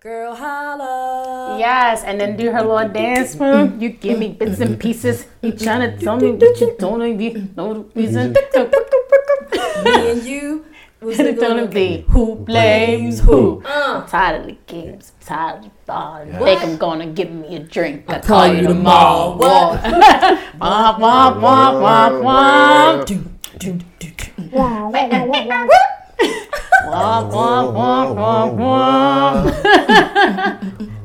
Girl holla. Yes, and then do her little dance move. You give me bits and pieces. You trying to tell me what you don't even know the reason. Me and you. Who's the gonna be? Who blames who? I'm tired of the games. I'm tired of the I think I'm gonna give me a drink. I'll call you tomorrow. What? Womp, womp, womp, womp, womp. Womp, womp, womp, womp, womp.